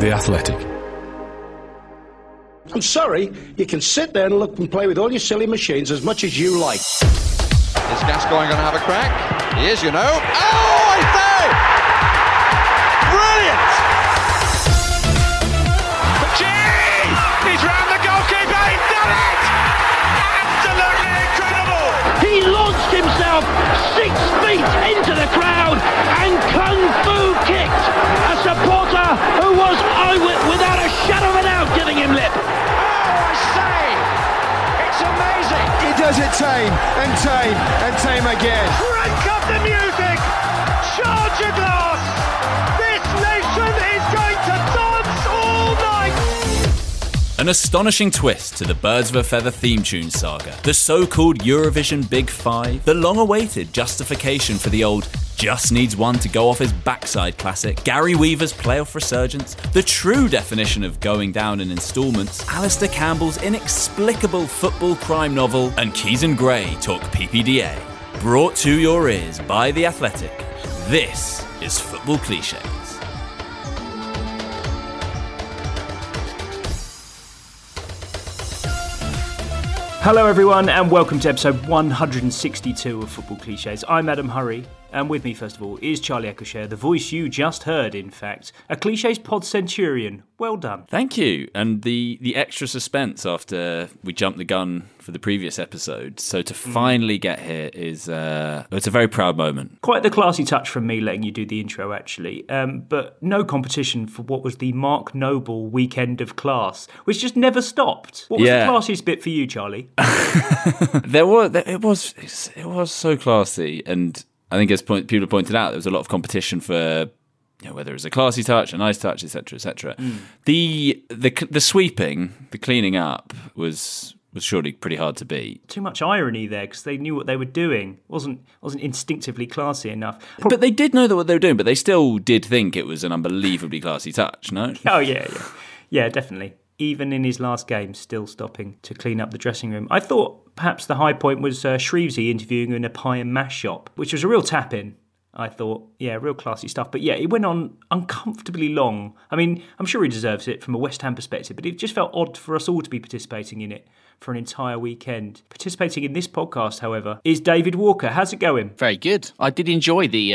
The Athletic. I'm sorry, you can sit there and look and play with all your silly machines as much as you like. Is Gascoigne going to have a crack? He is, you know. Oh, I say! Brilliant! Gee! He's round the goalkeeper, he's done it! Absolutely incredible! He launched himself 6 feet into the crowd and kung fu kicked a supporter who was without a shadow of a doubt giving him lip. Oh, I say! It's amazing! He does it time and time again. Crank up the music! Charge your glass! This nation is going to dance all night! An astonishing twist to the Birds of a Feather theme tune saga, the so-called Eurovision Big Five, the long-awaited justification for the old just needs one to go off his backside classic, Gary Weaver's playoff resurgence, the true definition of going down in instalments, Alistair Campbell's inexplicable football crime novel, and Keys and Grey talk PPDA. Brought to your ears by The Athletic, this is Football Clichés. Hello everyone and welcome to episode 162 of Football Clichés. I'm Adam Hurry. And with me, first of all, is Charlie Eccleshare, the voice you just heard, in fact. A Clichés pod centurion. Well done. Thank you. And the extra suspense after we jumped the gun for the previous episode. So to finally get here is it's a very proud moment. Quite the classy touch from me letting you do the intro, actually. But no competition for what was the Mark Noble weekend of class, which just never stopped. What was the classiest bit for you, Charlie? It was so classy, and I think as people pointed out, there was a lot of competition for, you know, whether it was a classy touch, a nice touch, etc., etc. The sweeping, the cleaning up was surely pretty hard to beat. Too much irony there because they knew what they were doing. Wasn't instinctively classy enough. But they did know what they were doing, but they still did think it was an unbelievably classy touch, no? Oh, yeah, definitely. Even in his last game, still stopping to clean up the dressing room. I thought perhaps the high point was Shreevesy interviewing in a pie and mash shop, which was a real tap-in, I thought. Yeah, real classy stuff. But yeah, it went on uncomfortably long. I mean, I'm sure he deserves it from a West Ham perspective, but it just felt odd for us all to be participating in it for an entire weekend. Participating in this podcast, however, is David Walker. How's it going? Very good. I did enjoy the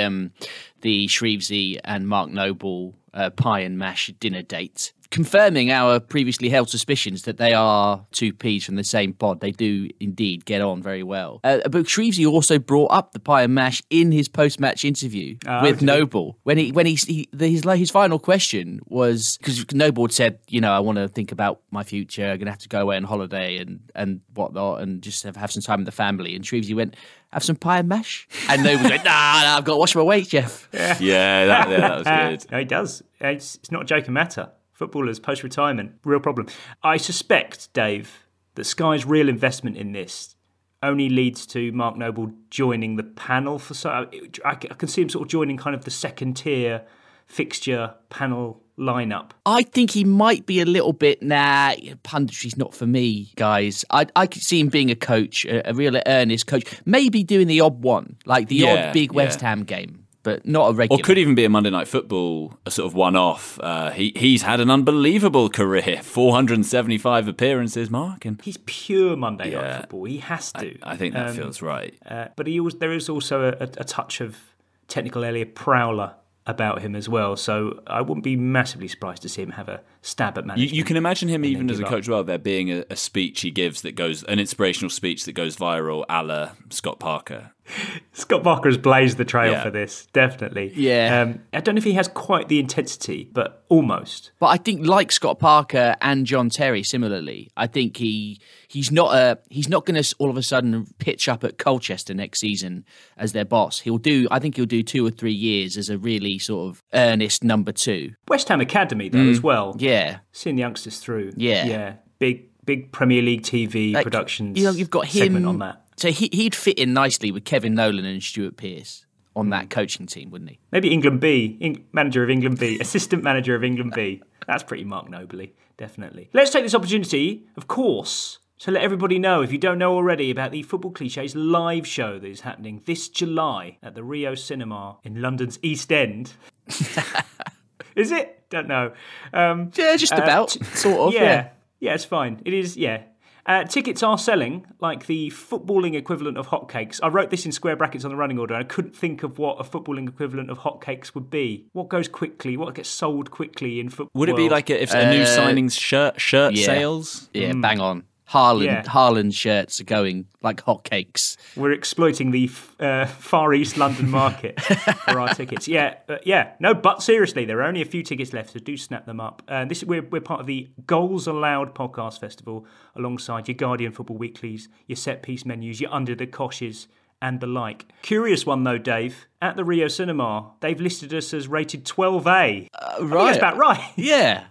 Shreevesy and Mark Noble pie and mash dinner date, confirming our previously held suspicions that they are two peas from the same pod. They do indeed get on very well. But Shreevesy also brought up the pie and mash in his post-match interview with Noble. His final question was, because Noble had said, you know, I want to think about my future. I'm going to have to go away on holiday and whatnot, and just have some time with the family. And Shreevesy went, have some pie and mash? And Noble went, nah, I've got to wash my weight, Jeff. Yeah, that was good. No, he does. It's not a joking matter. Footballers post-retirement, real problem. I suspect, Dave, that Sky's real investment in this only leads to Mark Noble joining the panel. I can see him sort of joining kind of the second-tier fixture panel lineup. I think he might be a little bit, punditry's not for me, guys. I could see him being a coach, a real earnest coach, maybe doing the odd one, like the odd big West Ham game. But not a regular. Or could even be a Monday Night Football, a sort of one-off. He's had an unbelievable career, 475 appearances, Mark. And he's pure Monday Night Football. He has to. I think that feels right. But there is also a touch of technical Elliot Prowler about him as well. So I wouldn't be massively surprised to see him have a stab at management. You can imagine him even as a coach as well, there being a speech he gives that goes, an inspirational speech that goes viral a la Scott Parker. Scott Parker has blazed the trail for this, definitely. Yeah. I don't know if he has quite the intensity, but almost. But I think like Scott Parker and John Terry, similarly, I think he's not going to all of a sudden pitch up at Colchester next season as their boss. I think he'll do 2 or 3 years as a really sort of earnest number two. West Ham Academy, though, as well. Yeah. Seeing the youngsters through. Yeah. Yeah. Big Premier League TV productions. You've got him segment on that. So he'd fit in nicely with Kevin Nolan and Stuart Pearce on that coaching team, wouldn't he? Maybe England B, manager of England B, assistant manager of England B. That's pretty Mark Nobly, definitely. Let's take this opportunity, of course, to let everybody know, if you don't know already, about the Football Clichés live show that is happening this July at the Rio Cinema in London's East End. Is it? Don't know. Yeah, just about, sort of. Yeah. Yeah, it's fine. It is, yeah. Tickets are selling like the footballing equivalent of hotcakes. I wrote this in square brackets on the running order. I couldn't think of what a footballing equivalent of hotcakes would be. What goes quickly? What gets sold quickly in football? Would it be like if a new signing's shirt yeah. sales? Yeah, bang on. Haaland shirts are going like hotcakes. We're exploiting the Far East London market for our tickets. Yeah. No, but seriously, there are only a few tickets left, so do snap them up. We're part of the Goals Allowed Podcast Festival alongside your Guardian Football Weeklies, your set-piece menus, your Under the Coshes, and the like. Curious one, though, Dave. At the Rio Cinema, they've listed us as rated 12A. Right. I think that's about right. Yeah.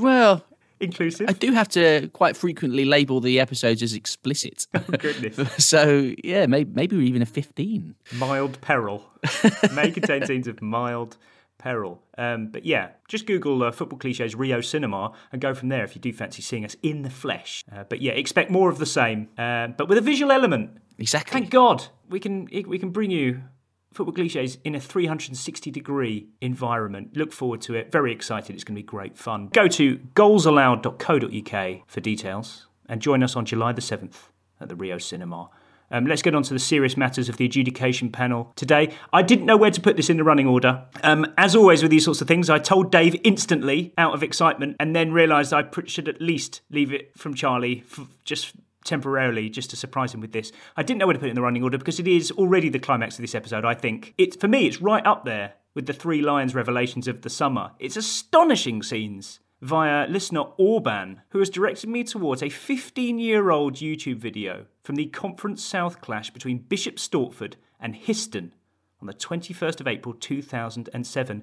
Well... inclusive. I do have to quite frequently label the episodes as explicit. Oh, goodness. So, yeah, maybe we're even a 15. Mild peril. May contain scenes of mild peril. But, yeah, just Google Football Cliches Rio Cinema and go from there if you do fancy seeing us in the flesh. But, yeah, expect more of the same, but with a visual element. Exactly. Thank God we can bring you... Football Cliches in a 360-degree environment. Look forward to it. Very excited. It's going to be great fun. Go to goalsallowed.co.uk for details and join us on July the 7th at the Rio Cinema. Let's get on to the serious matters of the adjudication panel today. I didn't know where to put this in the running order. As always with these sorts of things, I told Dave instantly out of excitement and then realised I should at least leave it from Charlie for just... temporarily, just to surprise him with this. I didn't know where to put it in the running order because it is already the climax of this episode, I think. For me, it's right up there with the Three Lions revelations of the summer. It's astonishing scenes via listener Orban, who has directed me towards a 15-year-old YouTube video from the Conference South clash between Bishop Stortford and Histon on the 21st of April 2007.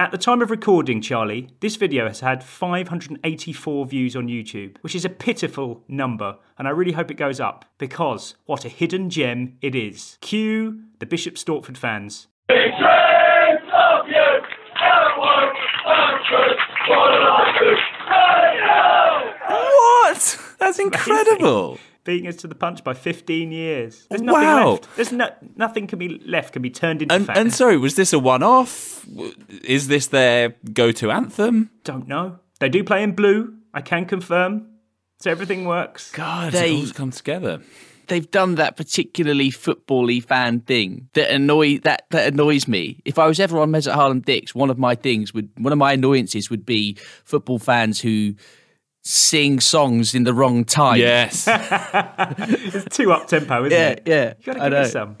At the time of recording, Charlie, this video has had 584 views on YouTube, which is a pitiful number, and I really hope it goes up, because what a hidden gem it is. Cue the Bishop Stortford fans. What? That's incredible. Beating us to the punch by 15 years. There's nothing left. There's nothing can be turned into fact. And sorry, was this a one-off? Is this their go-to anthem? Don't know. They do play in blue, I can confirm. So everything works. God, it all's come together. They've done that particularly football-y fan thing that annoys me. If I was ever on Mesut Harlem Dicks, one of my annoyances would be football fans who sing songs in the wrong time. Yes. It's too up-tempo, isn't it? Yeah. You've got to give me some.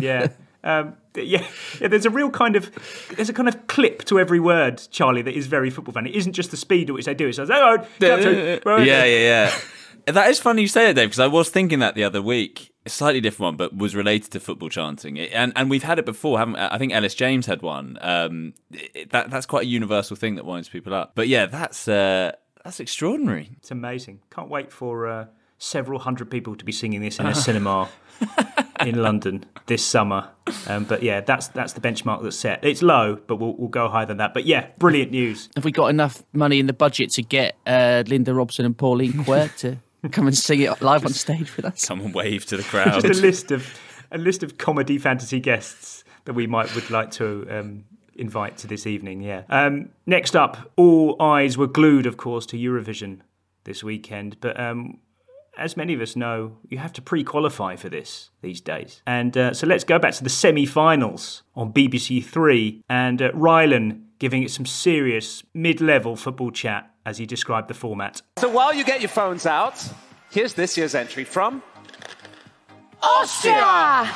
Yeah. There's a real kind of clip to every word, Charlie, that is very football fan. It isn't just the speed at which they do it. So it's yeah. That is funny you say that, Dave, because I was thinking that the other week. A slightly different one, but was related to football chanting. And we've had it before, haven't we? I think Ellis James had one. That's quite a universal thing that winds people up. But yeah, that's extraordinary. It's amazing. Can't wait for several hundred people to be singing this in a cinema in London this summer. But yeah, that's the benchmark that's set. It's low, but we'll go higher than that. But yeah, brilliant news. Have we got enough money in the budget to get Linda Robson and Pauline Quirk to come and sing it live on stage with us? Come and wave to the crowd. Just a list of comedy fantasy guests that we would like to... invite to this evening, yeah. Next up, all eyes were glued, of course, to Eurovision this weekend, but as many of us know, you have to pre-qualify for this these days. And so let's go back to the semi-finals on BBC Three, and Rylan giving it some serious mid-level football chat as he described the format. So while you get your phones out, here's this year's entry from... Austria!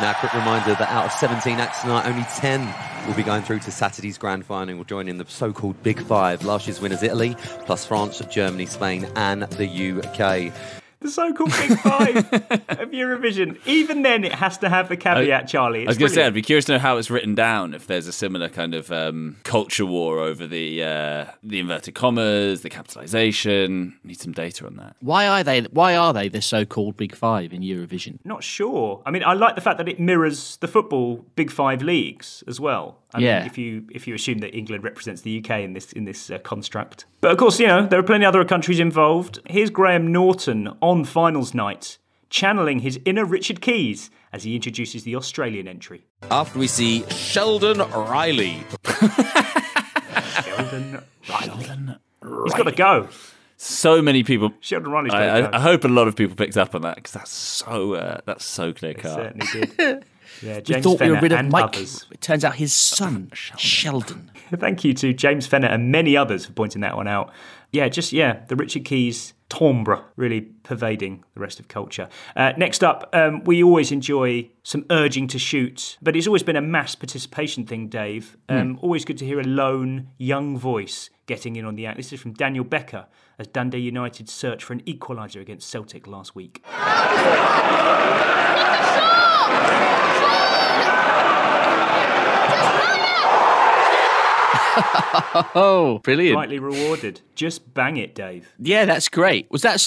Now, quick reminder that out of 17 acts tonight, only 10 will be going through to Saturday's grand final. We'll join in the so-called Big Five. Last year's winners, Italy, plus France, Germany, Spain, and the UK. The so-called Big Five of Eurovision. Even then, it has to have the caveat, Charlie. I was going to say, I'd be curious to know how it's written down, if there's a similar kind of culture war over the inverted commas, the capitalisation. Need some data on that. Why are they the so-called Big Five in Eurovision? Not sure. I mean, I like the fact that it mirrors the football Big Five leagues as well. I mean, if you assume that England represents the UK in this construct. But of course, you know, there are plenty of other countries involved. Here's Graham Norton on finals night, channeling his inner Richard Keys as he introduces the Australian entry. After we see Sheldon Riley. Sheldon Riley. He's got to go. So many people. Sheldon Riley's got to go. I hope a lot of people picked up on that because that's so clear cut. It certainly did. Yeah, James we thought Fenner we were rid of Mike. Others. It turns out his son, Sheldon. Thank you to James Fenner and many others for pointing that one out. Yeah, the Richard Keys timbre really pervading the rest of culture. Next up, we always enjoy some urging to shoot, but it's always been a mass participation thing, Dave. Always good to hear a lone, young voice getting in on the act. This is from Daniel Becker as Dundee United search for an equaliser against Celtic last week. Oh, brilliant! Rightly rewarded. Just bang it, Dave. Yeah, that's great. Was that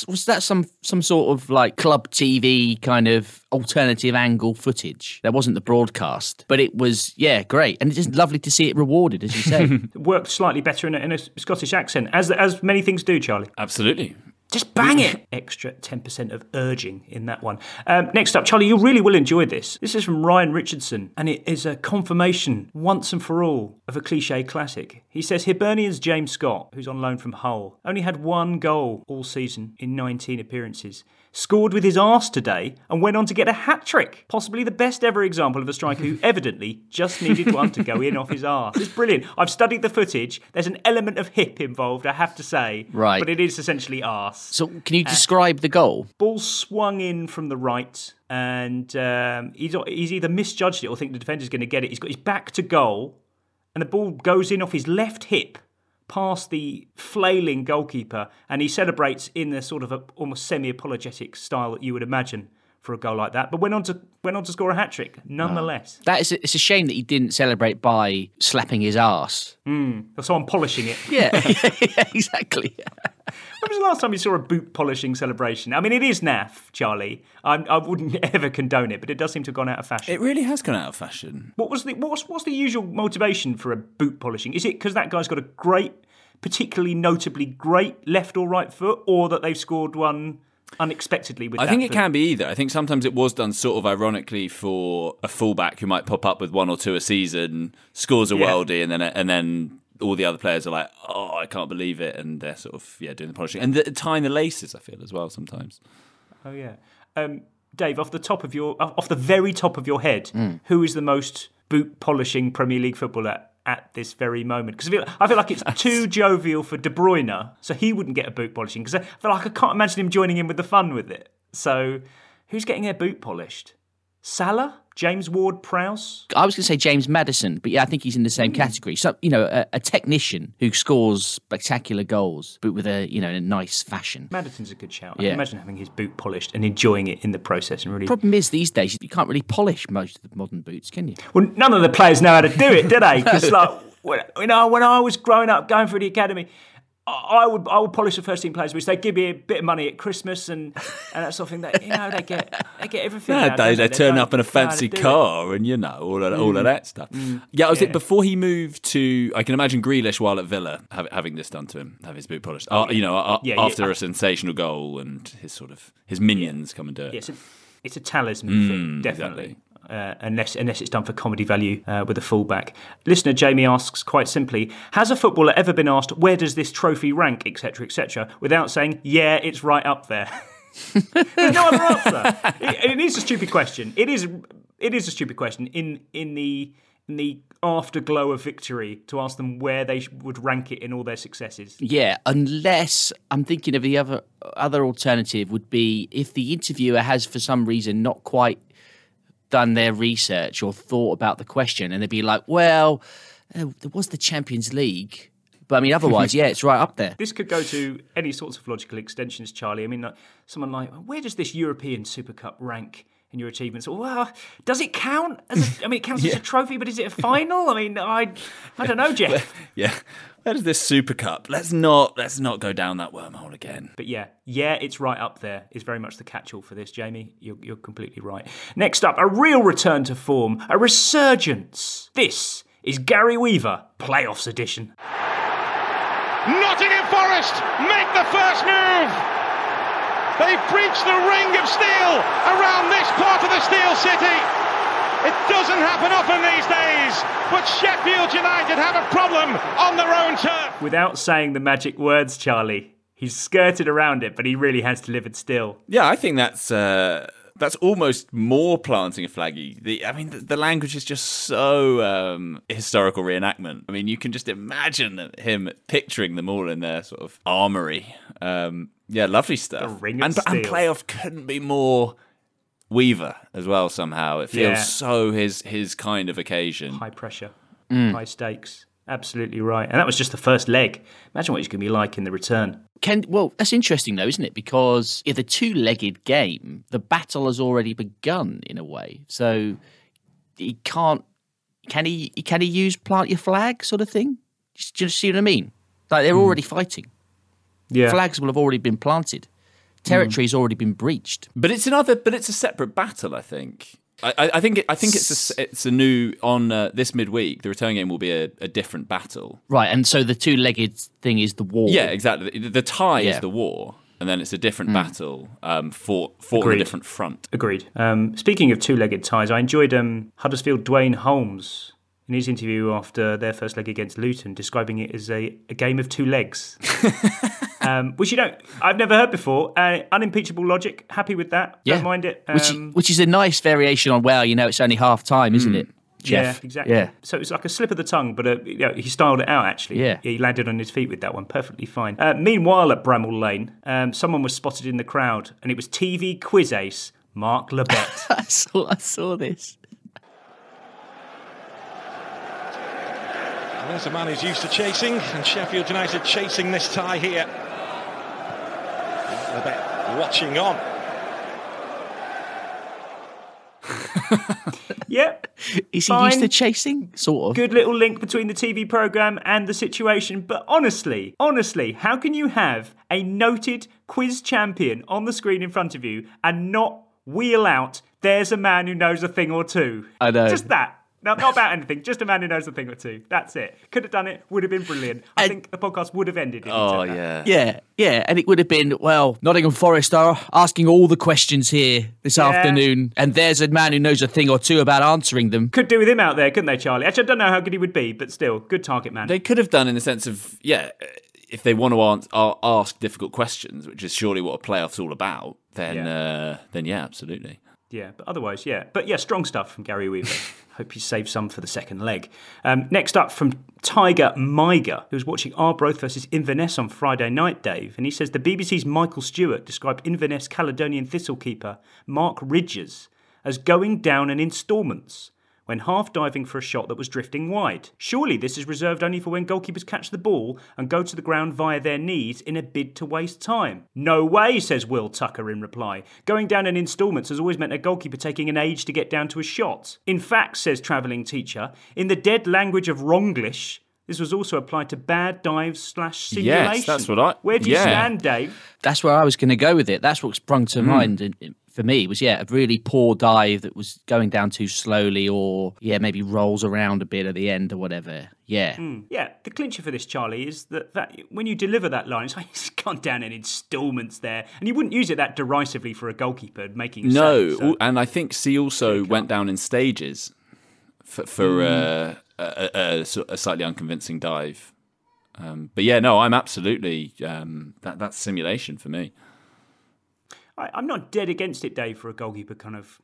some sort of like club TV kind of alternative angle footage? That wasn't the broadcast, but it was great, and it's just lovely to see it rewarded, as you say. Worked slightly better in a Scottish accent, as many things do, Charlie. Absolutely. Just bang it! Extra 10% of urging in that one. Next up, Charlie, you really will enjoy this. This is from Ryan Richardson, and it is a confirmation, once and for all, of a cliché classic. He says, Hibernian's James Scott, who's on loan from Hull, only had one goal all season in 19 appearances. Scored with his arse today and went on to get a hat-trick. Possibly the best ever example of a striker who evidently just needed one to go in off his arse. It's brilliant. I've studied the footage. There's an element of hip involved, I have to say. Right. But it is essentially arse. So can you describe the goal? Ball swung in from the right and he's either misjudged it or think the defender's going to get it. He's got his back to goal and the ball goes in off his left hip past the flailing goalkeeper, and he celebrates in the sort of almost semi-apologetic style that you would imagine for a goal like that, but went on to score a hat-trick nonetheless. Wow. It's a shame that he didn't celebrate by slapping his arse. Or someone polishing it. Yeah, exactly. When was the last time you saw a boot polishing celebration? I mean, it is naff, Charlie. I wouldn't ever condone it, but it does seem to have gone out of fashion. It really has gone out of fashion. What's the usual motivation for a boot polishing? Is it because that guy's got a great, particularly notably great left or right foot, or that they've scored one unexpectedly with that? I think it can be either. I think sometimes it was done sort of ironically for a fullback who might pop up with one or two a season, scores a worldie, and then all the other players are like, oh, I can't believe it, and they're sort of doing the polishing and tying the laces, I feel, as well sometimes. Oh yeah. Dave, off the very top of your head, who is the most boot polishing Premier League footballer at this very moment? Because I feel like it's too jovial for De Bruyne, so he wouldn't get a boot polishing, because I feel like I can't imagine him joining in with the fun with it. So who's getting their boot polished? Salah? James Ward-Prowse? I was going to say James Maddison, but I think he's in the same category. So, a technician who scores spectacular goals, but with in a nice fashion. Maddison's a good shout. I can imagine having his boot polished and enjoying it in the process. And really, problem is these days you can't really polish most of the modern boots, can you? Well, none of the players know how to do it, do they? Because when I was growing up, going through the academy, I would polish the first team players, which they give me a bit of money at Christmas and that sort of thing. They get everything. No, they turn up in a fancy car and all of that stuff. Yeah, I was before he moved to, I can imagine Grealish while at Villa having this done to him, have his boot polished. After a sensational goal and his minions come and do it. Yeah, it's a talisman thing, definitely. Exactly. Unless it's done for comedy value with a fullback. Listener Jamie asks quite simply, has a footballer ever been asked, where does this trophy rank, etc., without saying, yeah, it's right up there? There's no other answer. It is a stupid question. It is a stupid question in the afterglow of victory to ask them where they would rank it in all their successes. Yeah, unless I'm thinking of the other alternative would be if the interviewer has for some reason not quite done their research or thought about the question, and they'd be like, well, there was the Champions League, but I mean otherwise it's right up there. This could go to any sorts of logical extensions, Charlie. I mean, someone like, where does this European Super Cup rank in your achievements? Well, does it count it counts as a trophy, but is it a final? I mean, I don't know, Jeff. Where does this Super Cup? Let's not go down that wormhole again. But it's right up there is very much the catch-all for this, Jamie. You're completely right. Next up, a real return to form, a resurgence. This is Gary Weaver, Playoffs Edition. Nottingham Forest make the first move. They've breached the ring of steel around this part of the Steel City. It doesn't happen often these days, but Sheffield United have a problem on their own turf. Without saying the magic words, Charlie, he's skirted around it, but he really has delivered still. Yeah, I think that's almost more planting a flaggy. The language is just so historical reenactment. I mean, you can just imagine him picturing them all in their sort of armoury. Yeah, lovely stuff. The ring of steel. And playoff couldn't be more Weaver as well somehow. It feels so his kind of occasion. High pressure, high stakes. Absolutely right. And that was just the first leg. Imagine what it's going to be like in the return. Well, that's interesting though, isn't it? Because in the two-legged game, the battle has already begun in a way. So he can't... Can he use plant your flag sort of thing? Do you see what I mean? Like they're already fighting. Yeah. Flags will have already been planted. Territory's already been breached. But it's a separate battle, I think. I think it's a new on this midweek. The return game will be a different battle, right? And so the two-legged thing is the war. Yeah, exactly. The tie is the war, and then it's a different battle for a different front. Agreed. Speaking of two-legged ties, I enjoyed Huddersfield Dwayne Holmes in his interview after their first leg against Luton, describing it as a game of two legs, which I've never heard before. Unimpeachable logic, happy with that, don't mind it. Which is a nice variation on, it's only half time, isn't it, Jeff? Yeah, exactly. Yeah. So it was like a slip of the tongue, but he styled it out, actually. Yeah. He landed on his feet with that one, perfectly fine. Meanwhile, at Bramall Lane, someone was spotted in the crowd, and it was TV quiz ace Mark Labette. I saw this. There's a man who's used to chasing, and Sheffield United chasing this tie here. A bit watching on. Yep. Is he used to chasing? Sort of. Good little link between the TV programme and the situation. But honestly, how can you have a noted quiz champion on the screen in front of you and not wheel out, there's a man who knows a thing or two? I know. Just that. No, not about anything, just a man who knows a thing or two. That's it. Could have done it, would have been brilliant. I think the podcast would have ended. Yeah, and it would have been, Nottingham Forest are asking all the questions here this afternoon, and there's a man who knows a thing or two about answering them. Could do with him out there, couldn't they, Charlie? Actually, I don't know how good he would be, but still, good target man. They could have done in the sense of, if they want to ask difficult questions, which is surely what a playoff's all about, then absolutely. Yeah, but otherwise, strong stuff from Gary Weaver. Hope you save some for the second leg. Next up from Tiger Miger, who's watching Arbroath versus Inverness on Friday night, Dave, and he says the BBC's Michael Stewart described Inverness Caledonian Thistle keeper Mark Ridges as going down in instalments when half-diving for a shot that was drifting wide. Surely this is reserved only for when goalkeepers catch the ball and go to the ground via their knees in a bid to waste time. No way, says Will Tucker in reply. Going down in instalments has always meant a goalkeeper taking an age to get down to a shot. In fact, says travelling teacher, in the dead language of Wronglish, this was also applied to bad dives /simulation. Yes, that's what I... Where do you stand, Dave? That's where I was going to go with it. That's what sprung to mind for me was, a really poor dive that was going down too slowly or, maybe rolls around a bit at the end or whatever. Yeah. Mm. Yeah, the clincher for this, Charlie, is that when you deliver that line, it's like it's gone down in instalments there. And you wouldn't use it that derisively for a goalkeeper making saves. No, and I think C also went down in stages for a slightly unconvincing dive. I'm absolutely... that's simulation for me. I'm not dead against it, Dave, for a goalkeeper kind of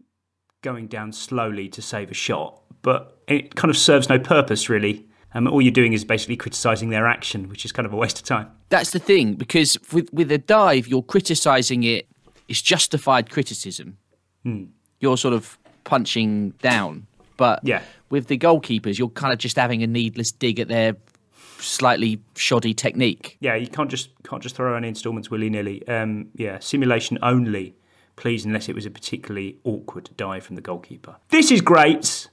going down slowly to save a shot, but it kind of serves no purpose, really. All you're doing is basically criticising their action, which is kind of a waste of time. That's the thing, because with a dive, you're criticising it. It's justified criticism. Mm. You're sort of punching down. But with the goalkeepers, you're kind of just having a needless dig at their slightly shoddy technique. Yeah, you can't just throw any instalments willy-nilly. Simulation only, please, unless it was a particularly awkward dive from the goalkeeper. This is great.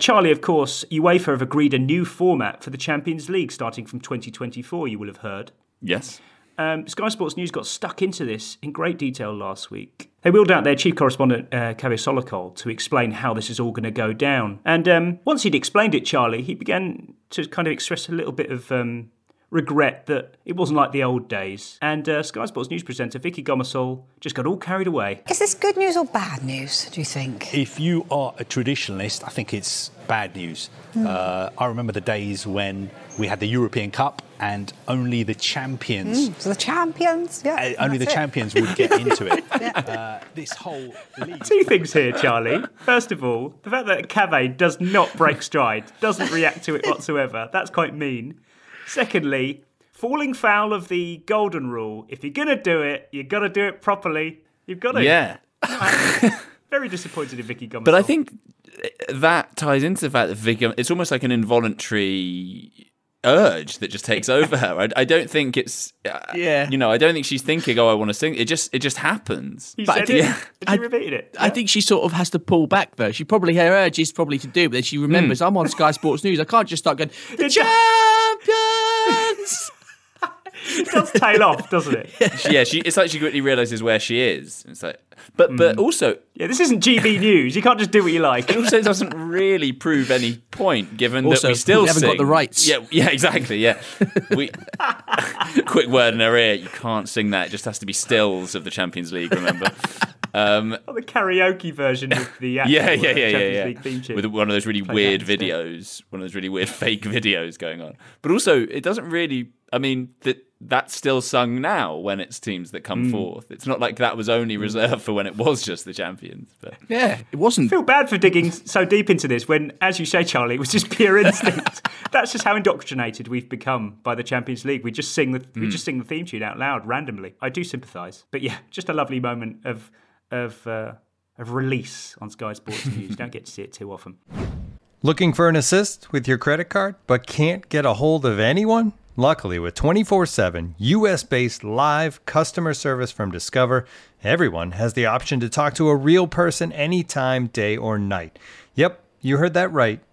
Charlie, of course, UEFA have agreed a new format for the Champions League starting from 2024, you will have heard. Yes. Sky Sports News got stuck into this in great detail last week. They wheeled out their chief correspondent, Kavya Solikol, to explain how this is all going to go down. And once he'd explained it, Charlie, he began to kind of express a little bit of regret that it wasn't like the old days. And Sky Sports news presenter Vicky Gomersall just got all carried away. Is this good news or bad news, do you think? If you are a traditionalist, I think it's bad news. I remember the days when we had the European Cup and only the champions... so the champions, yeah. Only the champions would get into it. This whole league... Two things here, Charlie. First of all, the fact that Cave does not break stride, doesn't react to it whatsoever. That's quite mean. Secondly, falling foul of the golden rule. If you're going to do it, you've got to do it properly. You've got to. Yeah. Very disappointed in Vicky Gomersall. But I think that ties into the fact that Vicky... It's almost like an involuntary urge that just takes over her. I don't think it's... You know, I don't think she's thinking, oh, I want to sing. It just happens. You said it? She repeated it? Yeah. I think she sort of has to pull back, though. She probably... Her urge is probably to do, but then she remembers, I'm on Sky Sports News. I can't just start going, the champions! It does tail off, doesn't it? It's like she quickly realises where she is. It's like, but also, this isn't GB News. You can't just do what you like. It also doesn't really prove any point, given also, that we still haven't got the rights. Yeah, exactly. Yeah, quick word in her ear. You can't sing that. It just has to be stills of the Champions League. Remember. The karaoke version of the actual Champions League theme tune. With one of those really weird videos, one of those really weird fake videos going on. But also, it doesn't really, I mean, that's still sung now when it's teams that come forth. It's not like that was only reserved for when it was just the champions. But yeah, it wasn't. I feel bad for digging so deep into this when, as you say, Charlie, it was just pure instinct. That's just how indoctrinated we've become by the Champions League. We just sing the theme tune out loud randomly. I do sympathise. But yeah, just a lovely moment of release on Sky Sports News. Don't get to see it too often. Looking for an assist with your credit card but can't get a hold of anyone? Luckily, with 24/7 US-based live customer service from Discover, everyone has the option to talk to a real person anytime, day or night. Yep, you heard that right.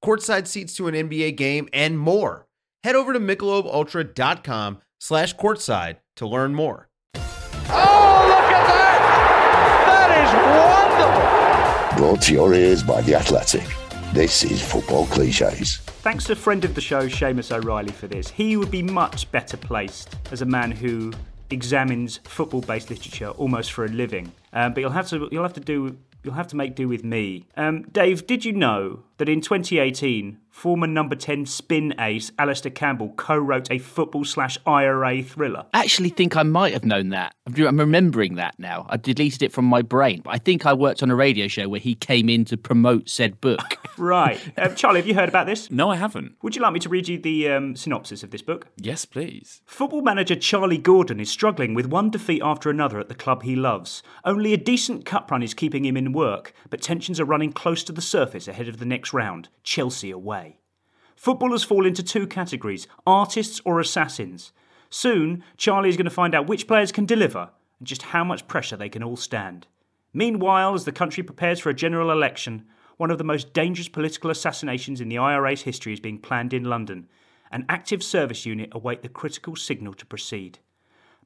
courtside seats to an NBA game, and more. Head over to MichelobUltra.com/courtside to learn more. Oh, look at that! That is wonderful! Brought to your ears by The Athletic. This is Football Clichés. Thanks to friend of the show, Seamus O'Reilly, for this. He would be much better placed as a man who examines football-based literature almost for a living. But you'll have to make do with me. Dave, did you know that in 2018, former number 10 spin ace Alistair Campbell co-wrote a football/IRA thriller? I actually think I might have known that. I'm remembering that now. I deleted it from my brain. But I think I worked on a radio show where he came in to promote said book. Right. Charlie, have you heard about this? No, I haven't. Would you like me to read you the synopsis of this book? Yes, please. Football manager Charlie Gordon is struggling with one defeat after another at the club he loves. Only a decent cup run is keeping him in work, but tensions are running close to the surface ahead of the next round, Chelsea away. Footballers fall into two categories, artists or assassins. Soon, Charlie is going to find out which players can deliver and just how much pressure they can all stand. Meanwhile, as the country prepares for a general election, one of the most dangerous political assassinations in the IRA's history is being planned in London. An active service unit await the critical signal to proceed.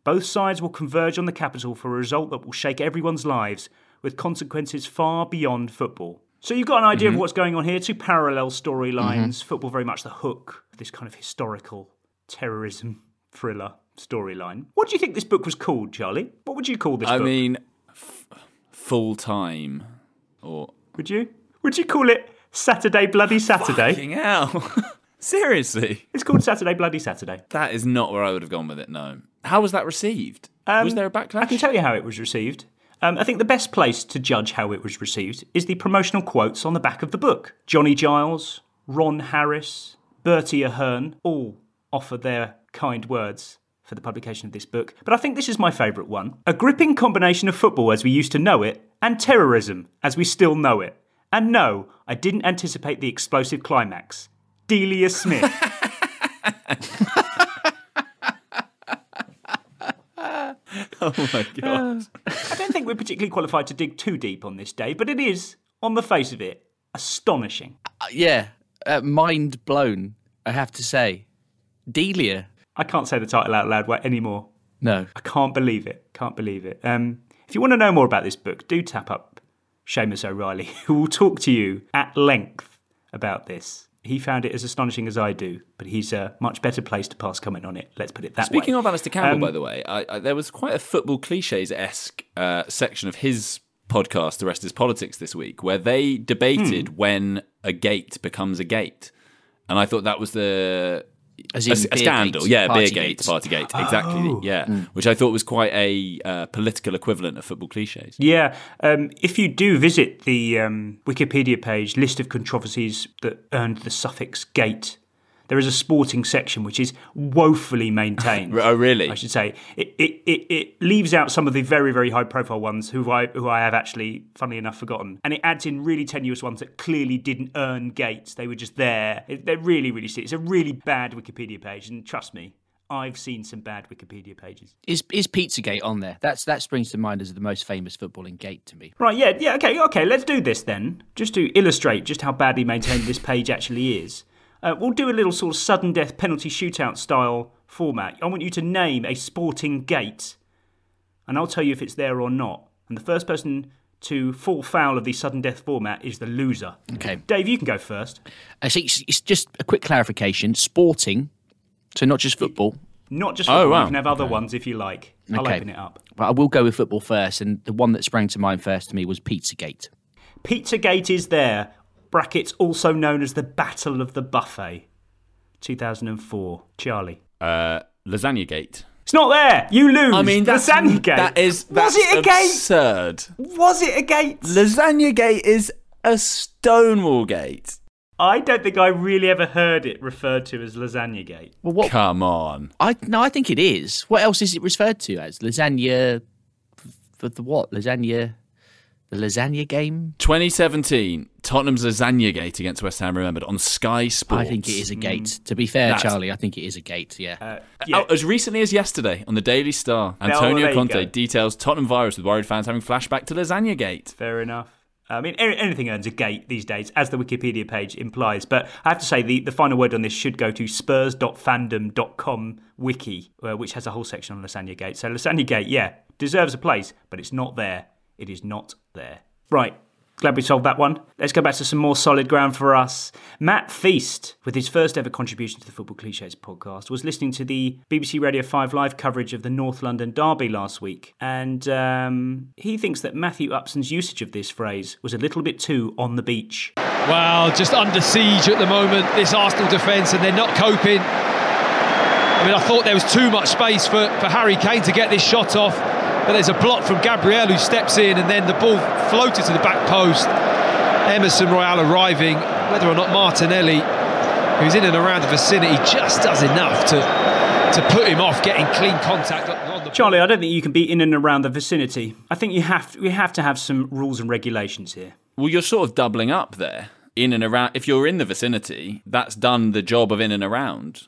Both sides will converge on the capital for a result that will shake everyone's lives, with consequences far beyond football. So you've got an idea of what's going on here. Two parallel storylines. Football very much the hook of this kind of historical terrorism thriller storyline. What do you think this book was called, Charlie? What would you call this book? I mean, Full Time. Or would you? Would you call it Saturday Bloody Saturday? Fucking hell. Seriously? It's called Saturday Bloody Saturday. That is not where I would have gone with it, no. How was that received? Was there a backlash? I can tell you how it was received. I think the best place to judge how it was received is the promotional quotes on the back of the book. Johnny Giles, Ron Harris, Bertie Ahern all offer their kind words for the publication of this book. But I think this is my favourite one. A gripping combination of football as we used to know it and terrorism as we still know it. And no, I didn't anticipate the explosive climax. Delia Smith. Oh, my God. I don't think we're particularly qualified to dig too deep on this day, but it is, on the face of it, astonishing. Mind blown, I have to say. Delia. I can't say the title out loud anymore. No. I can't believe it. Can't believe it. If you want to know more about this book, do tap up Seamus O'Reilly, who will talk to you at length about this. He found it as astonishing as I do, but he's a much better place to pass comment on it. Let's put it that way. Speaking of Alistair Campbell, by the way, I there was quite a football cliches-esque section of his podcast, The Rest is Politics, this week, where they debated when a gate becomes a gate. And I thought that was a scandal. Partygate. Oh. Exactly. Yeah. Which I thought was quite a political equivalent of football cliches. Yeah. If you do visit the Wikipedia page, list of controversies that earned the suffix gate, there is a sporting section which is woefully maintained. Oh, really? I should say. It leaves out some of the very, very high-profile ones who I have actually, funnily enough, forgotten. And it adds in really tenuous ones that clearly didn't earn gates. They were just there. They're really, really sick. It's a really bad Wikipedia page, and trust me, I've seen some bad Wikipedia pages. Is Pizzagate on there? That springs to mind as the most famous footballing gate to me. Right, yeah, okay, let's do this then. Just to illustrate just how badly maintained this page actually is. We'll do a little sort of sudden death penalty shootout style format. I want you to name a sporting gate, and I'll tell you if it's there or not. And the first person to fall foul of the sudden death format is the loser. Okay. Dave, you can go first. It's just a quick clarification. Sporting, so not just football. Not just football. Oh, wow. You can have other ones if you like. I'll open it up. Well, I will go with football first, and the one that sprang to mind first to me was Pizzagate. Pizzagate is there. Brackets, also known as the Battle of the Buffet, 2004. Charlie. Lasagna Gate. It's not there. You lose. I mean, Lasagna Gate. Was it a gate? Absurd. Was it a gate? Lasagna Gate is a Stonewall Gate. I don't think I really ever heard it referred to as Lasagna Gate. Well, what? Come on. I think it is. What else is it referred to as? Lasagna. For the what? Lasagna. The lasagna game? 2017, Tottenham's lasagna gate against West Ham remembered on Sky Sports. I think it is a gate. To be fair, Charlie, I think it is a gate, yeah. As recently as yesterday on the Daily Star, Antonio Conte details Tottenham virus with worried fans having flashback to lasagna gate. Fair enough. I mean, anything earns a gate these days, as the Wikipedia page implies. But I have to say, the final word on this should go to spurs.fandom.com wiki, which has a whole section on lasagna gate. So lasagna gate, yeah, deserves a place, but it's not there. It is not there. Right, glad we solved that one. Let's go back to some more solid ground for us. Matt Feast, with his first ever contribution to the Football Clichés podcast, was listening to the BBC Radio 5 live coverage of the North London derby last week. And he thinks that Matthew Upson's usage of this phrase was a little bit too on the beach. Well, just under siege at the moment, this Arsenal defence, and they're not coping. I mean, I thought there was too much space for Harry Kane to get this shot off. But there's a block from Gabriel who steps in, and then the ball floated to the back post. Emerson Royal arriving, whether or not Martinelli, who's in and around the vicinity, just does enough to put him off getting clean contact on the ball. Charlie, I don't think you can be in and around the vicinity. I think we have to have some rules and regulations here. Well, you're sort of doubling up there. In and around. If you're in the vicinity, that's done the job of in and around.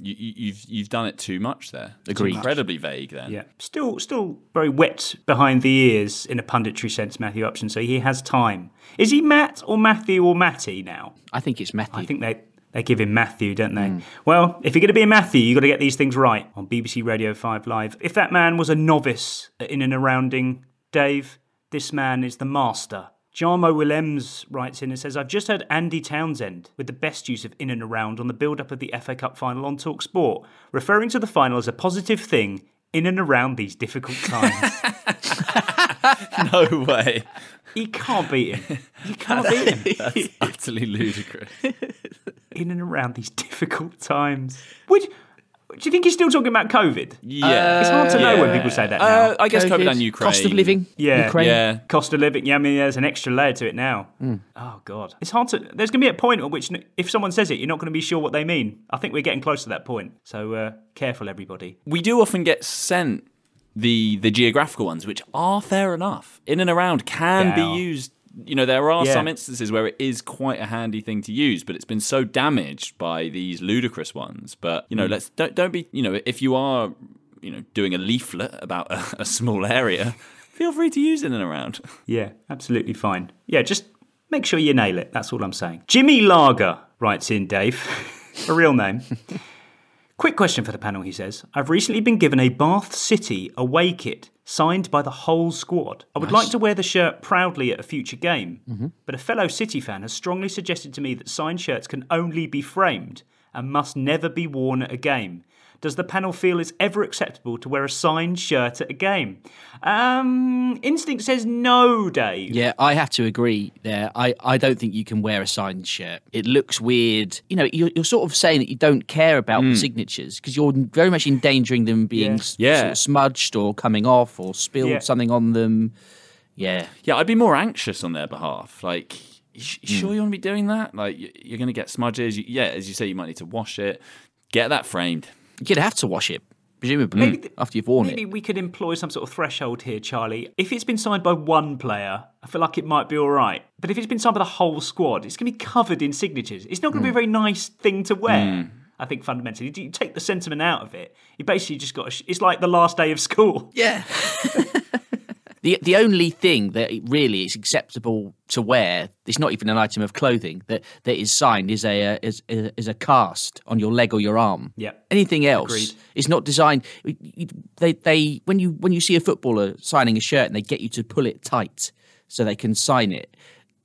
You've done it too much there. Agreed. It's incredibly vague then. Yeah. Still very wet behind the ears in a punditry sense, Matthew Upson. So he has time. Is he Matt or Matthew or Matty now? I think it's Matthew. I think they give him Matthew, don't they? Mm. Well, if you're going to be a Matthew, you've got to get these things right on BBC Radio 5 Live. If that man was a novice in and arounding, Dave, this man is the master. Jarmo Willems writes in and says, I've just heard Andy Townsend with the best use of in and around on the build-up of the FA Cup final on Talk Sport, referring to the final as a positive thing in and around these difficult times. No way. He can't beat him. You can't beat him. That's utterly ludicrous. In and around these difficult times. Do you think he's still talking about COVID? Yeah. It's hard to know when people say that now. I guess COVID and Ukraine. Cost of living. Yeah. Ukraine. Yeah. Cost of living. Yeah, I mean, there's an extra layer to it now. Mm. Oh, God. It's hard to... There's going to be a point at which, if someone says it, you're not going to be sure what they mean. I think we're getting close to that point. So, careful, everybody. We do often get sent the geographical ones, which are fair enough. In and around can be used. You know, there are some instances where it is quite a handy thing to use, but it's been so damaged by these ludicrous ones. But, you know, let's don't be, you know, if you are doing a leaflet about a small area, feel free to use in and around. Yeah, absolutely fine. Yeah, just make sure you nail it. That's all I'm saying. Jimmy Lager writes in, Dave, a real name. Quick question for the panel, he says. I've recently been given a Bath City away kit signed by the whole squad. I would like to wear the shirt proudly at a future game, but a fellow City fan has strongly suggested to me that signed shirts can only be framed and must never be worn at a game. Does the panel feel it's ever acceptable to wear a signed shirt at a game? Instinct says no, Dave. Yeah, I have to agree there. I don't think you can wear a signed shirt. It looks weird. You know, you're sort of saying that you don't care about the signatures because you're very much endangering them being sort of smudged or coming off or spilled something on them. Yeah. Yeah, I'd be more anxious on their behalf. Like, you sure you want to be doing that? Like, you're going to get smudges. Yeah, as you say, you might need to wash it. Get that framed. You'd have to wash it, presumably, after you've worn it. Maybe we could employ some sort of threshold here, Charlie. If it's been signed by one player, I feel like it might be all right. But if it's been signed by the whole squad, it's going to be covered in signatures. It's not going to be a very nice thing to wear, I think, fundamentally. You take the sentiment out of it. You basically just got... It's like the last day of school. Yeah. The only thing that really is acceptable to wear, it's not even an item of clothing that is signed, is a cast on your leg or your arm. Yeah. Anything else is not designed. They when you see a footballer signing a shirt and they get you to pull it tight so they can sign it,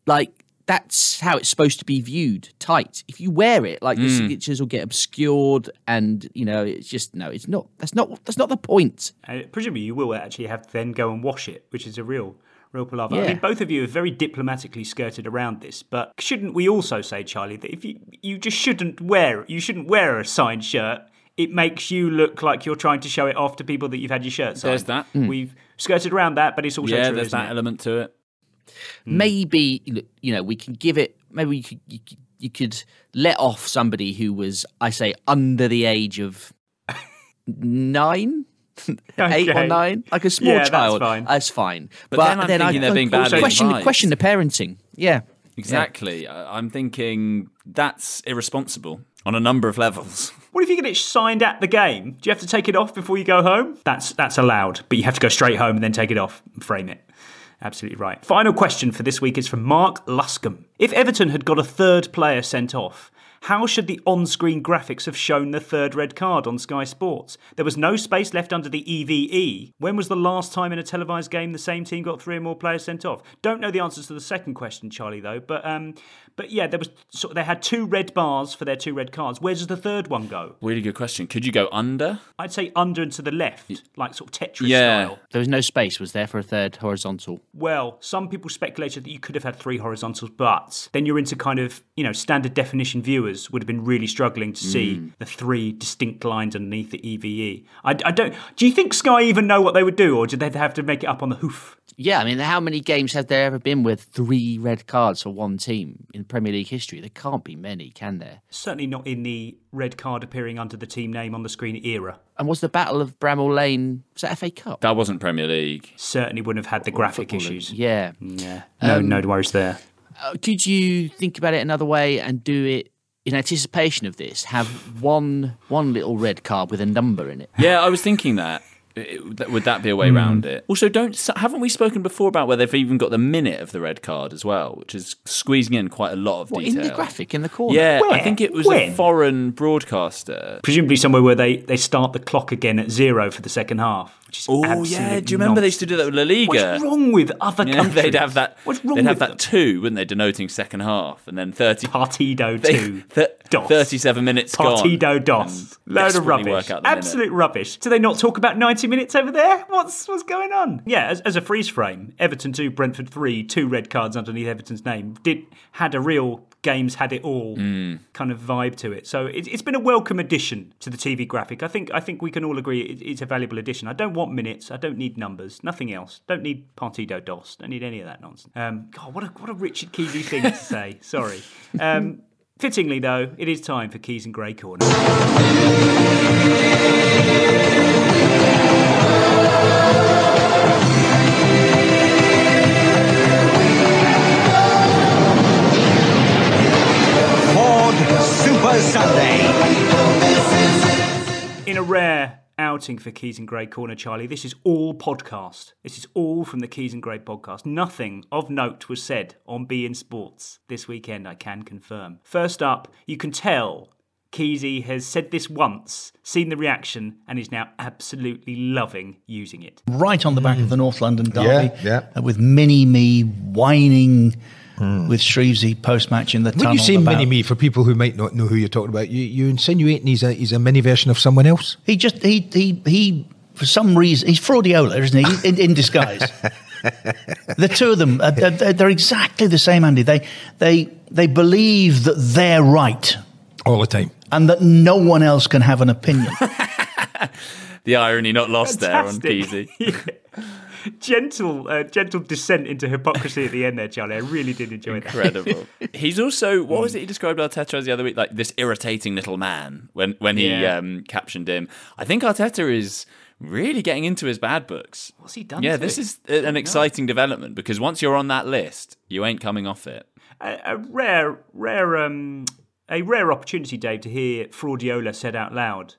like that's how it's supposed to be viewed, tight. If you wear it, like the signatures will get obscured, and it's just it's not. That's not the point. Presumably, you will actually have to then go and wash it, which is a real palaver. Yeah. I mean, both of you have very diplomatically skirted around this, but shouldn't we also say, Charlie, that if you just shouldn't wear a signed shirt, it makes you look like you're trying to show it off to people that you've had your shirt signed. There's that. We've skirted around that, but it's also true. Yeah, there's that element to it. Maybe we can give it. Maybe you could let off somebody who was, I say, under the age of 9. Okay. 8 or 9, like a small child. That's fine. But then I'm thinking they're being badly advised. Question the parenting. Yeah, exactly. Yeah. I'm thinking that's irresponsible on a number of levels. What if you get it signed at the game? Do you have to take it off before you go home? That's allowed, but you have to go straight home and then take it off and frame it. Absolutely right. Final question for this week is from Mark Luscombe. If Everton had got a third player sent off, how should the on-screen graphics have shown the third red card on Sky Sports? There was no space left under the EVE. When was the last time in a televised game the same team got 3 or more players sent off? Don't know the answers to the second question, Charlie, though. But yeah, they had 2 red bars for their 2 red cards. Where does the third one go? Really good question. Could you go under? I'd say under and to the left, like sort of Tetris style. There was no space, was there, for a third horizontal? Well, some people speculated that you could have had 3 horizontals, but then you're into kind of, standard definition viewers would have been really struggling to see the 3 distinct lines underneath the EVE. Do you think Sky even know what they would do, or did they have to make it up on the hoof? Yeah, I mean, how many games have there ever been with 3 red cards for one team in Premier League history? There can't be many, can there? Certainly not in the red card appearing under the team name on the screen era. And was the Battle of Bramall Lane, was that FA Cup? That wasn't Premier League. Certainly wouldn't have had the graphic issues. Yeah. No worries there. Could you think about it another way and do it in anticipation of this? Have one little red card with a number in it? Yeah, I was thinking that. Would that be a way around it? Also, haven't we spoken before about where they've even got the minute of the red card as well, which is squeezing in quite a lot of detail. In the graphic, in the corner? Yeah, where? I think it was a foreign broadcaster. Presumably somewhere where they start the clock again at 0 for the second half. Do you remember they used to do that with La Liga? What's wrong with other countries? They'd have that, they'd have that 2, wouldn't they, denoting second half, and then 30... Partido 2. 37 minutes Partido gone. Partido DOS. Load of rubbish. Absolute rubbish. Do they not talk about 90 minutes over there? What's going on? Yeah, as a freeze frame, Everton 2, Brentford 3, 2 red cards underneath Everton's name had a real games had it all kind of vibe to it. So it's been a welcome addition to the TV graphic. I think we can all agree it's a valuable addition. I don't want minutes. I don't need numbers. Nothing else. Don't need Partido DOS. Don't need any of that nonsense. God, what a Richard Keevy thing to say. Sorry. Fittingly though, it is time for Keys and Grey Corner. Ford Super Sunday. In a rare outing for Keys and Grey Corner, Charlie. This is all podcast. This is all from the Keys and Grey podcast. Nothing of note was said on beIN Sports this weekend, I can confirm. First up, you can tell Keezy has said this once, seen the reaction, and is now absolutely loving using it. Right on the back of the North London derby, with Mini-Me whining with Shreevesy post-match in the tunnel. When you say Mini-Me, for people who might not know who you're talking about, you insinuating he's a mini version of someone else? He just, he for some reason, he's Fraudiola, isn't he? In disguise. The two of them, they're exactly the same, Andy. They believe that they're right. All the time. And that no one else can have an opinion. The irony not lost there on Keezy. Yeah. Gentle descent into hypocrisy at the end there, Charlie. I really did enjoy Incredible. That. He's also, what was it he described Arteta as the other week? Like this irritating little man when he captioned him. I think Arteta is really getting into his bad books. What's he done? Yeah, this is an exciting development because once you're on that list, you ain't coming off it. A rare opportunity, Dave, to hear Fraudiola said out loud.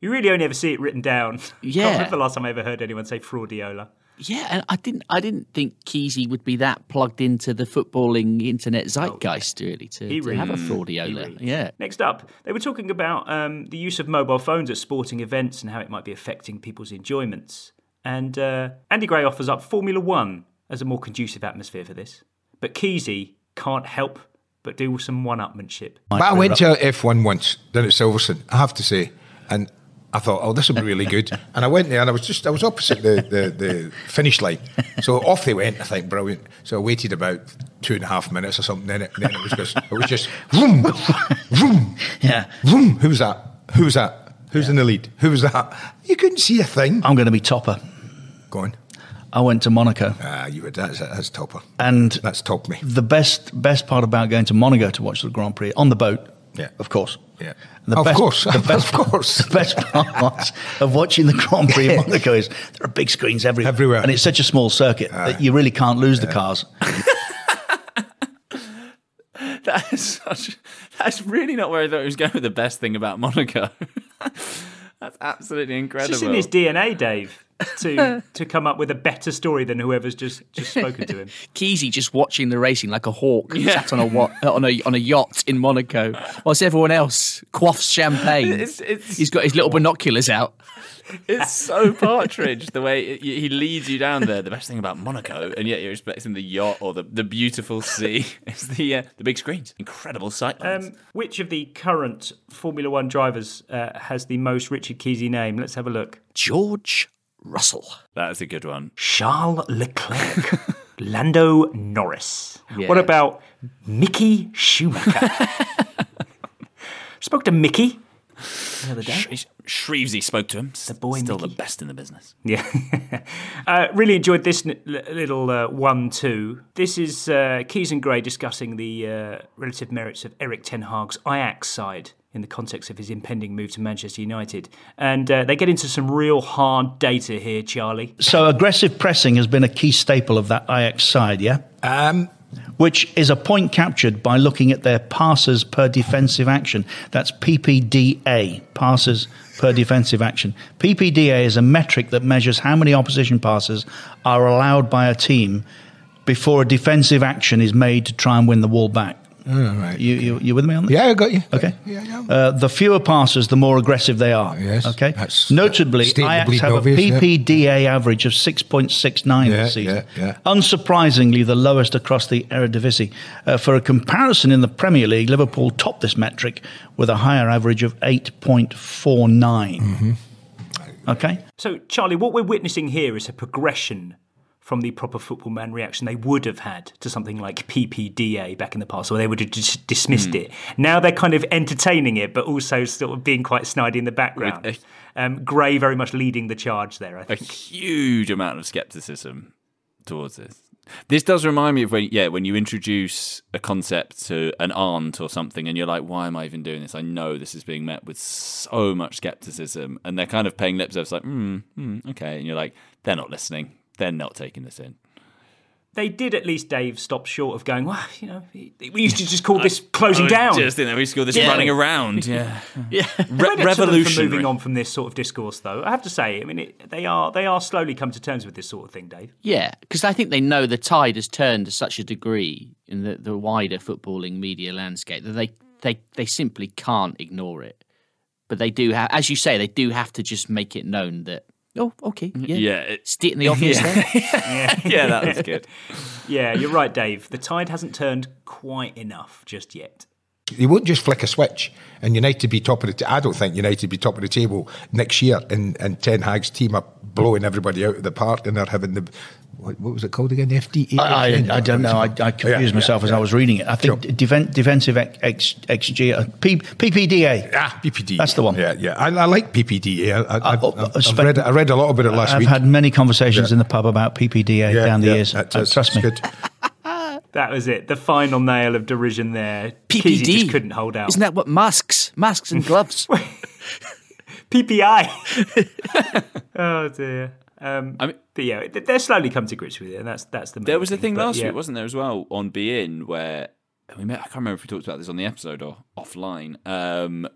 You really only ever see it written down. Yeah. Can't remember the last time I ever heard anyone say Fraudiola. Yeah, and I didn't think Keezy would be that plugged into the footballing internet zeitgeist, really, to have a Fraudiola. Yeah. Next up, they were talking about the use of mobile phones at sporting events and how it might be affecting people's enjoyments. And Andy Gray offers up Formula One as a more conducive atmosphere for this. But Keezy can't help but do some one-upmanship. But I went to F1 once down at Silverstone, I have to say, and I thought, oh, this will be really good. And I went there and I was opposite the finish line. So off they went, I think, brilliant. So I waited about 2.5 minutes or something, then it was just, vroom, vroom, vroom. Who's that? Who's in the lead? Who's that? You couldn't see a thing. I'm going to be topper. Go on. I went to Monaco. Ah, you were, that's topper. And that's topped me. The best part about going to Monaco to watch the Grand Prix on the boat, of course. Yeah, the best, of course. The best part of watching the Grand Prix in Monaco is there are big screens everywhere, and it's such a small circuit that you really can't lose the cars. That's really not where I thought it was going with the best thing about Monaco. That's absolutely incredible. It's just in his DNA, Dave, to come up with a better story than whoever's just spoken to him. Keezy just watching the racing like a hawk, sat on a yacht in Monaco, whilst everyone else quaffs champagne. He's got his little binoculars out. It's so Partridge, the way he leads you down there. The best thing about Monaco, and yet you're expecting the yacht or the beautiful sea. It's the big screens. Incredible sightlines. Which of the current Formula One drivers has the most Richard Keezy name? Let's have a look. George Russell. That is a good one. Charles Leclerc. Lando Norris. Yeah. What about Mickey Schumacher? Spoke to Mickey the other day. Shreevesy spoke to him. The boy still Mickey. The best in the business. Yeah. Really enjoyed this little 1-2. This is Keys and Grey discussing the relative merits of Erik ten Hag's Ajax side in the context of his impending move to Manchester United. And they get into some real hard data here, Charlie. So aggressive pressing has been a key staple of that Ajax side, yeah? Which is a point captured by looking at their passes per defensive action. That's PPDA, passes per defensive action. PPDA is a metric that measures how many opposition passes are allowed by a team before a defensive action is made to try and win the ball back. Oh, right. You with me on that? Yeah, I got you. Okay. Yeah. The fewer passes, the more aggressive they are. Yes. Okay. Notably, Ajax have a PPDA average of 6.69 this season. Yeah. Unsurprisingly, the lowest across the Eredivisie. For a comparison in the Premier League, Liverpool topped this metric with a higher average of 8.49. Mm-hmm. Okay. So, Charlie, what we're witnessing here is a progression from the proper football man reaction they would have had to something like PPDA back in the past, or they would have just dismissed it. Now they're kind of entertaining it, but also sort of being quite snidey in the background. Gray very much leading the charge there, I think. A huge amount of scepticism towards this. This does remind me of when you introduce a concept to an aunt or something and you're like, why am I even doing this? I know this is being met with so much scepticism. And they're kind of paying lip service like, okay. And you're like, they're not listening. They're not taking this in. they did at least, Dave, stop short of going, well, you know, we used to just call this closing down. Just think that we used to call this running around. Yeah. Revolutionary. Moving on from this sort of discourse, though, I have to say, I mean, they are slowly come to terms with this sort of thing, Dave. Yeah, because I think they know the tide has turned to such a degree in the wider footballing media landscape that they simply can't ignore it. But they do have, as you say, they do have to just make it known that, oh, okay, yeah. Stating the obvious there. Yeah, that was good. Yeah, you're right, Dave. The tide hasn't turned quite enough just yet. You won't just flick a switch and United be top of the table. I don't think United be top of the table next year and Ten Hag's team are blowing everybody out of the park and they're having the, what was it called again? The FDA? I don't know. I confused myself as I was reading it. I think defensive XG, PPDA. Ah, PPDA. That's the one. Yeah. I like PPDA. I read a lot about it last week. I've had many conversations in the pub about PPDA down the years. Trust me. Good. That was it. The final nail of derision there. PPD. Just couldn't hold out. Isn't that what masks and gloves? PPI. Oh dear. But yeah, they're slowly come to grips with it, and that's the main thing. There was a thing last week, wasn't there, as well, on Be In, where we met. I can't remember if we talked about this on the episode or offline.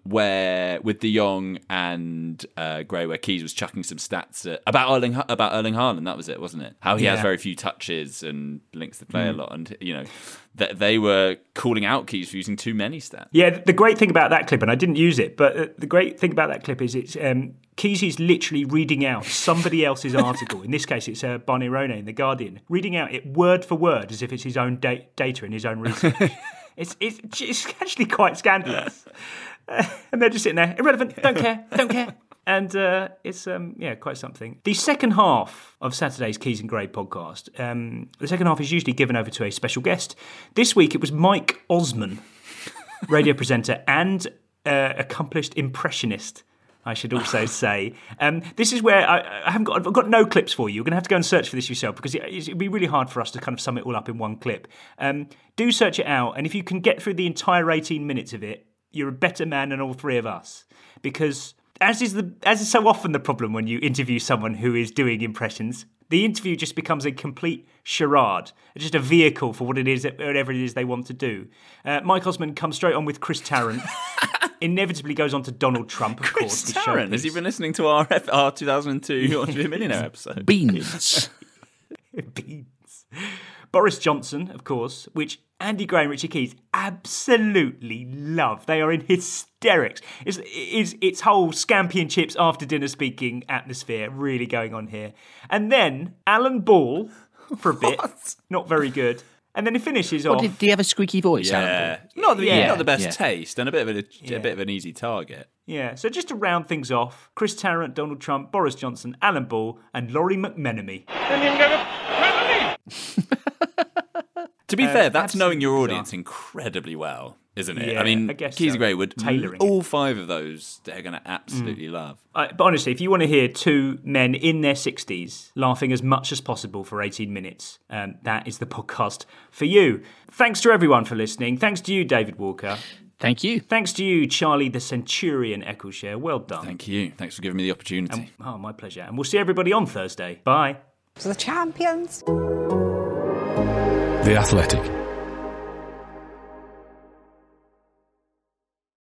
Where with De Jong and Gray, where Keys was chucking some stats about Erling Haaland. That was it, wasn't it? How he has very few touches and links the play a lot, and you know. That they were calling out Keys for using too many stats. Yeah, the great thing about that clip, and I didn't use it, but the great thing about that clip is it's Keys is literally reading out somebody else's article. In this case, it's Barnirone in The Guardian, reading out it word for word as if it's his own data and his own research. it's actually quite scandalous. And they're just sitting there, irrelevant, don't care. And it's, quite something. The second half of Saturday's Keys and Grey podcast, the second half is usually given over to a special guest. This week it was Mike Osman, radio presenter and accomplished impressionist, I should also say. This is where I've got no clips for you. You're going to have to go and search for this yourself because it'd be really hard for us to kind of sum it all up in one clip. Do search it out. And if you can get through the entire 18 minutes of it, you're a better man than all three of us because... As is so often the problem when you interview someone who is doing impressions, the interview just becomes a complete charade, just a vehicle for what it is, whatever it is they want to do. Mike Osman comes straight on with Chris Tarrant, inevitably goes on to Donald Trump, of course. Chris Tarrant, has he been listening to our 2002 Who Wants to Be a Millionaire episode? Beans. Boris Johnson, of course, which Andy Gray and Richie Keys absolutely love. They are in hysterics. It's whole scampi and chips after dinner speaking atmosphere really going on here. And then Alan Ball for a bit. Not very good. And then it finishes off. Did he have a squeaky voice? Yeah. Not the best taste and a bit of an easy target. Yeah. So just to round things off, Chris Tarrant, Donald Trump, Boris Johnson, Alan Ball and Laurie McMenemy. To be fair, that's knowing your audience incredibly well, isn't it? Yeah, I mean, I guess Keys and Grey would all five of those they're going to absolutely love. But honestly, if you want to hear two men in their 60s laughing as much as possible for 18 minutes, that is the podcast for you. Thanks to everyone for listening. Thanks to you, David Walker. Thank you. Thanks to you, Charlie the Centurion Eccleshare. Well done. Thank you. Thanks for giving me the opportunity. My pleasure. And we'll see everybody on Thursday. Bye. To the champions. The Athletic.